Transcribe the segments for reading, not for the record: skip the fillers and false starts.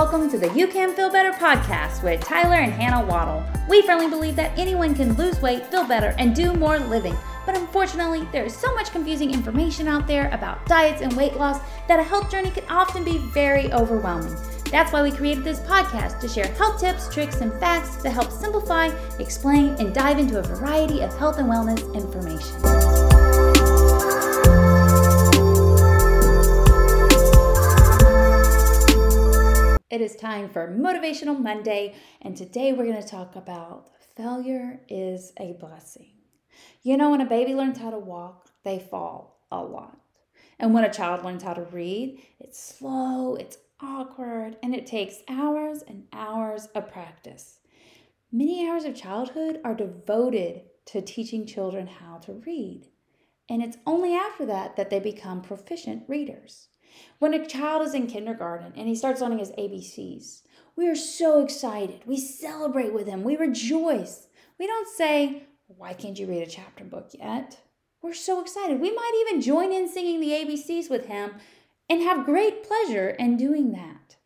Welcome to the You Can Feel Better podcast with Tyler and Hannah Waddle. We firmly believe that anyone can lose weight, feel better, and do more living. But unfortunately, there is so much confusing information out there about diets and weight loss that a health journey can often be very overwhelming. That's why we created this podcast to share health tips, tricks, and facts to help simplify, explain, and dive into a variety of health and wellness information. It is time for Motivational Monday, and today we're going to talk about failure is a blessing. You know, when a baby learns how to walk, they fall a lot. And when a child learns how to read, it's slow, it's awkward, and it takes hours and hours of practice. Many hours of childhood are devoted to teaching children how to read, and it's only after that they become proficient readers. When a child is in kindergarten and he starts learning his ABCs, we are so excited. We celebrate with him. We rejoice. We don't say, why can't you read a chapter book yet? We're so excited. We might even join in singing the ABCs with him and have great pleasure in doing that.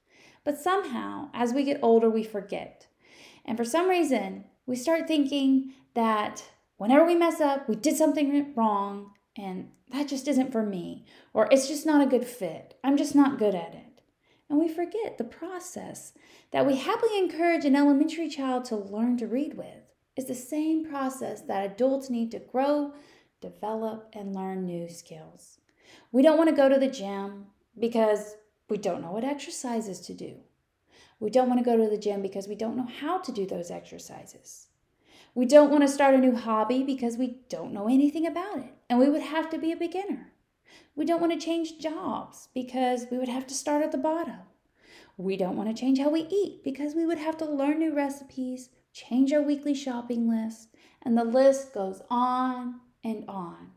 But somehow, as we get older, we forget. And for some reason, we start thinking that whenever we mess up, we did something wrong, and that just isn't for me, or it's just not a good fit. I'm just not good at it. And we forget the process that we happily encourage an elementary child to learn to read with is the same process that adults need to grow, develop, and learn new skills. We don't want to go to the gym because we don't know what exercises to do. We don't want to go to the gym because we don't know how to do those exercises. We don't want to start a new hobby because we don't know anything about it, and we would have to be a beginner. We don't want to change jobs because we would have to start at the bottom. We don't want to change how we eat because we would have to learn new recipes, change our weekly shopping list, and the list goes on and on.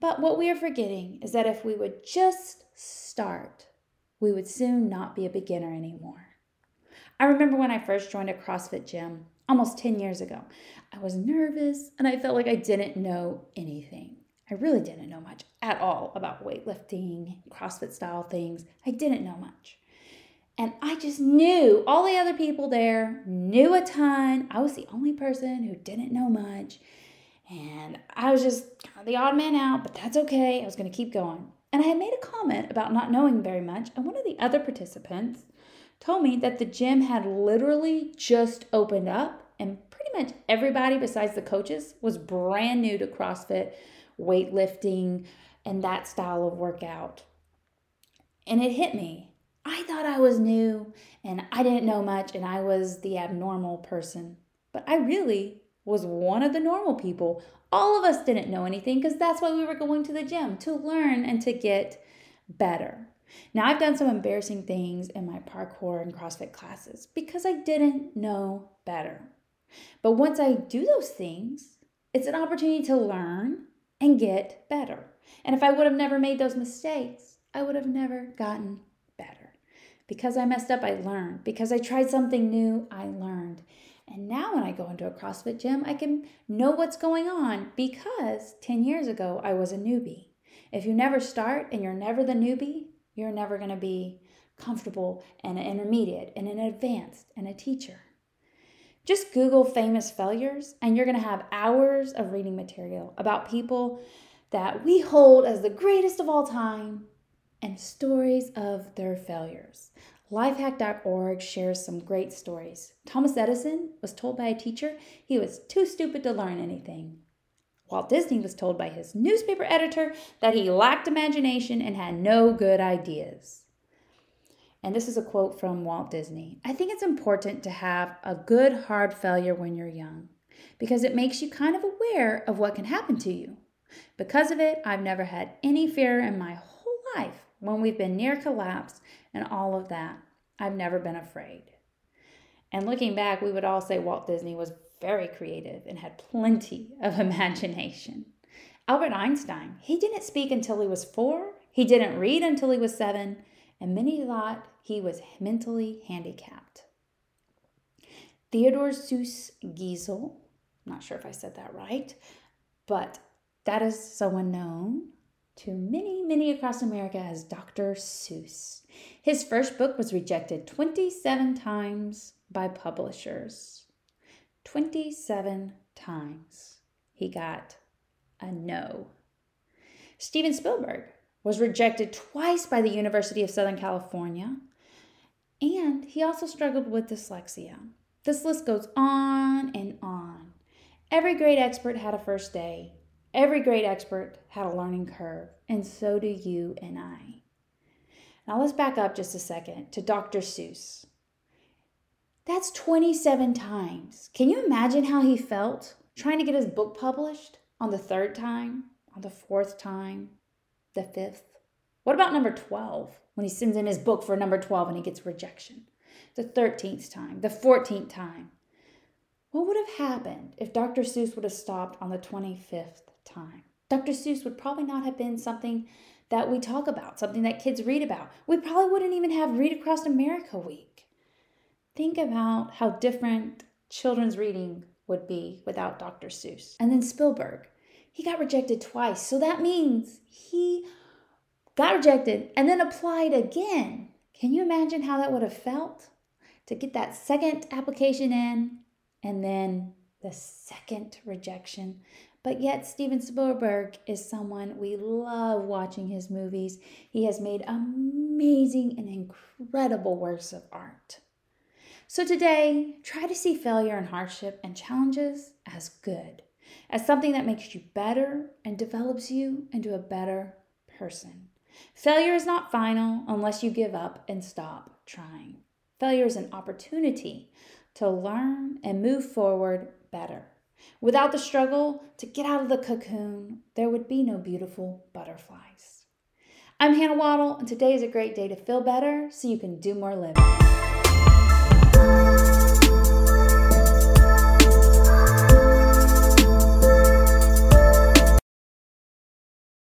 But what we are forgetting is that if we would just start, we would soon not be a beginner anymore. I remember when I first joined a CrossFit gym, almost 10 years ago. I was nervous and I felt like I didn't know anything. I really didn't know much at all about weightlifting, CrossFit style things. I didn't know much. And I just knew all the other people there knew a ton. I was the only person who didn't know much. And I was just kind of the odd man out, but that's okay. I was going to keep going. And I had made a comment about not knowing very much. And one of the other participants told me that the gym had literally just opened up and pretty much everybody besides the coaches was brand new to CrossFit, weightlifting, and that style of workout. And it hit me. I thought I was new and I didn't know much and I was the abnormal person. But I really was one of the normal people. All of us didn't know anything because that's why we were going to the gym, to learn and to get better. Now, I've done some embarrassing things in my parkour and CrossFit classes because I didn't know better. But once I do those things, it's an opportunity to learn and get better. And if I would have never made those mistakes, I would have never gotten better. Because I messed up, I learned. Because I tried something new, I learned. And now when I go into a CrossFit gym, I can know what's going on because 10 years ago, I was a newbie. If you never start and you're never the newbie, you're never going to be comfortable and an intermediate and an advanced and a teacher. Just Google famous failures and you're going to have hours of reading material about people that we hold as the greatest of all time and stories of their failures. Lifehack.org shares some great stories. Thomas Edison was told by a teacher he was too stupid to learn anything. Walt Disney was told by his newspaper editor that he lacked imagination and had no good ideas. And this is a quote from Walt Disney. I think it's important to have a good hard failure when you're young because it makes you kind of aware of what can happen to you. Because of it, I've never had any fear in my whole life when we've been near collapse and all of that. I've never been afraid. And looking back, we would all say Walt Disney was very creative and had plenty of imagination. Albert Einstein, he didn't speak until he was 4. He didn't read until he was 7. And many thought he was mentally handicapped. Theodore Seuss Geisel, not sure if I said that right, but that is so unknown. to many across America as Dr. Seuss. His first book was rejected 27 times by publishers. 27 times he got a no. Steven Spielberg was rejected twice by the University of Southern California, and he also struggled with dyslexia. This list goes on and on. Every great expert had a first day. Every great expert had a learning curve, and so do you and I. Now let's back up just a second to Dr. Seuss. That's 27 times. Can you imagine how he felt trying to get his book published on the third time, on the fourth time, the fifth? What about number 12 when he sends in his book for number 12 and he gets rejection? The 13th time, the 14th time. What would have happened if Dr. Seuss would have stopped on the 25th time? Dr. Seuss would probably not have been something that we talk about, something that kids read about. We probably wouldn't even have Read Across America Week. Think about how different children's reading would be without Dr. Seuss. And then Spielberg, he got rejected twice. So that means he got rejected and then applied again. Can you imagine how that would have felt to get that second application in? And then the second rejection. But yet Steven Spielberg is someone we love watching his movies. He has made amazing and incredible works of art. So today, try to see failure and hardship and challenges as good, as something that makes you better and develops you into a better person. Failure is not final unless you give up and stop trying. Failure is an opportunity to learn and move forward better. Without the struggle to get out of the cocoon, there would be no beautiful butterflies. I'm Hannah Waddle, and today is a great day to feel better so you can do more living.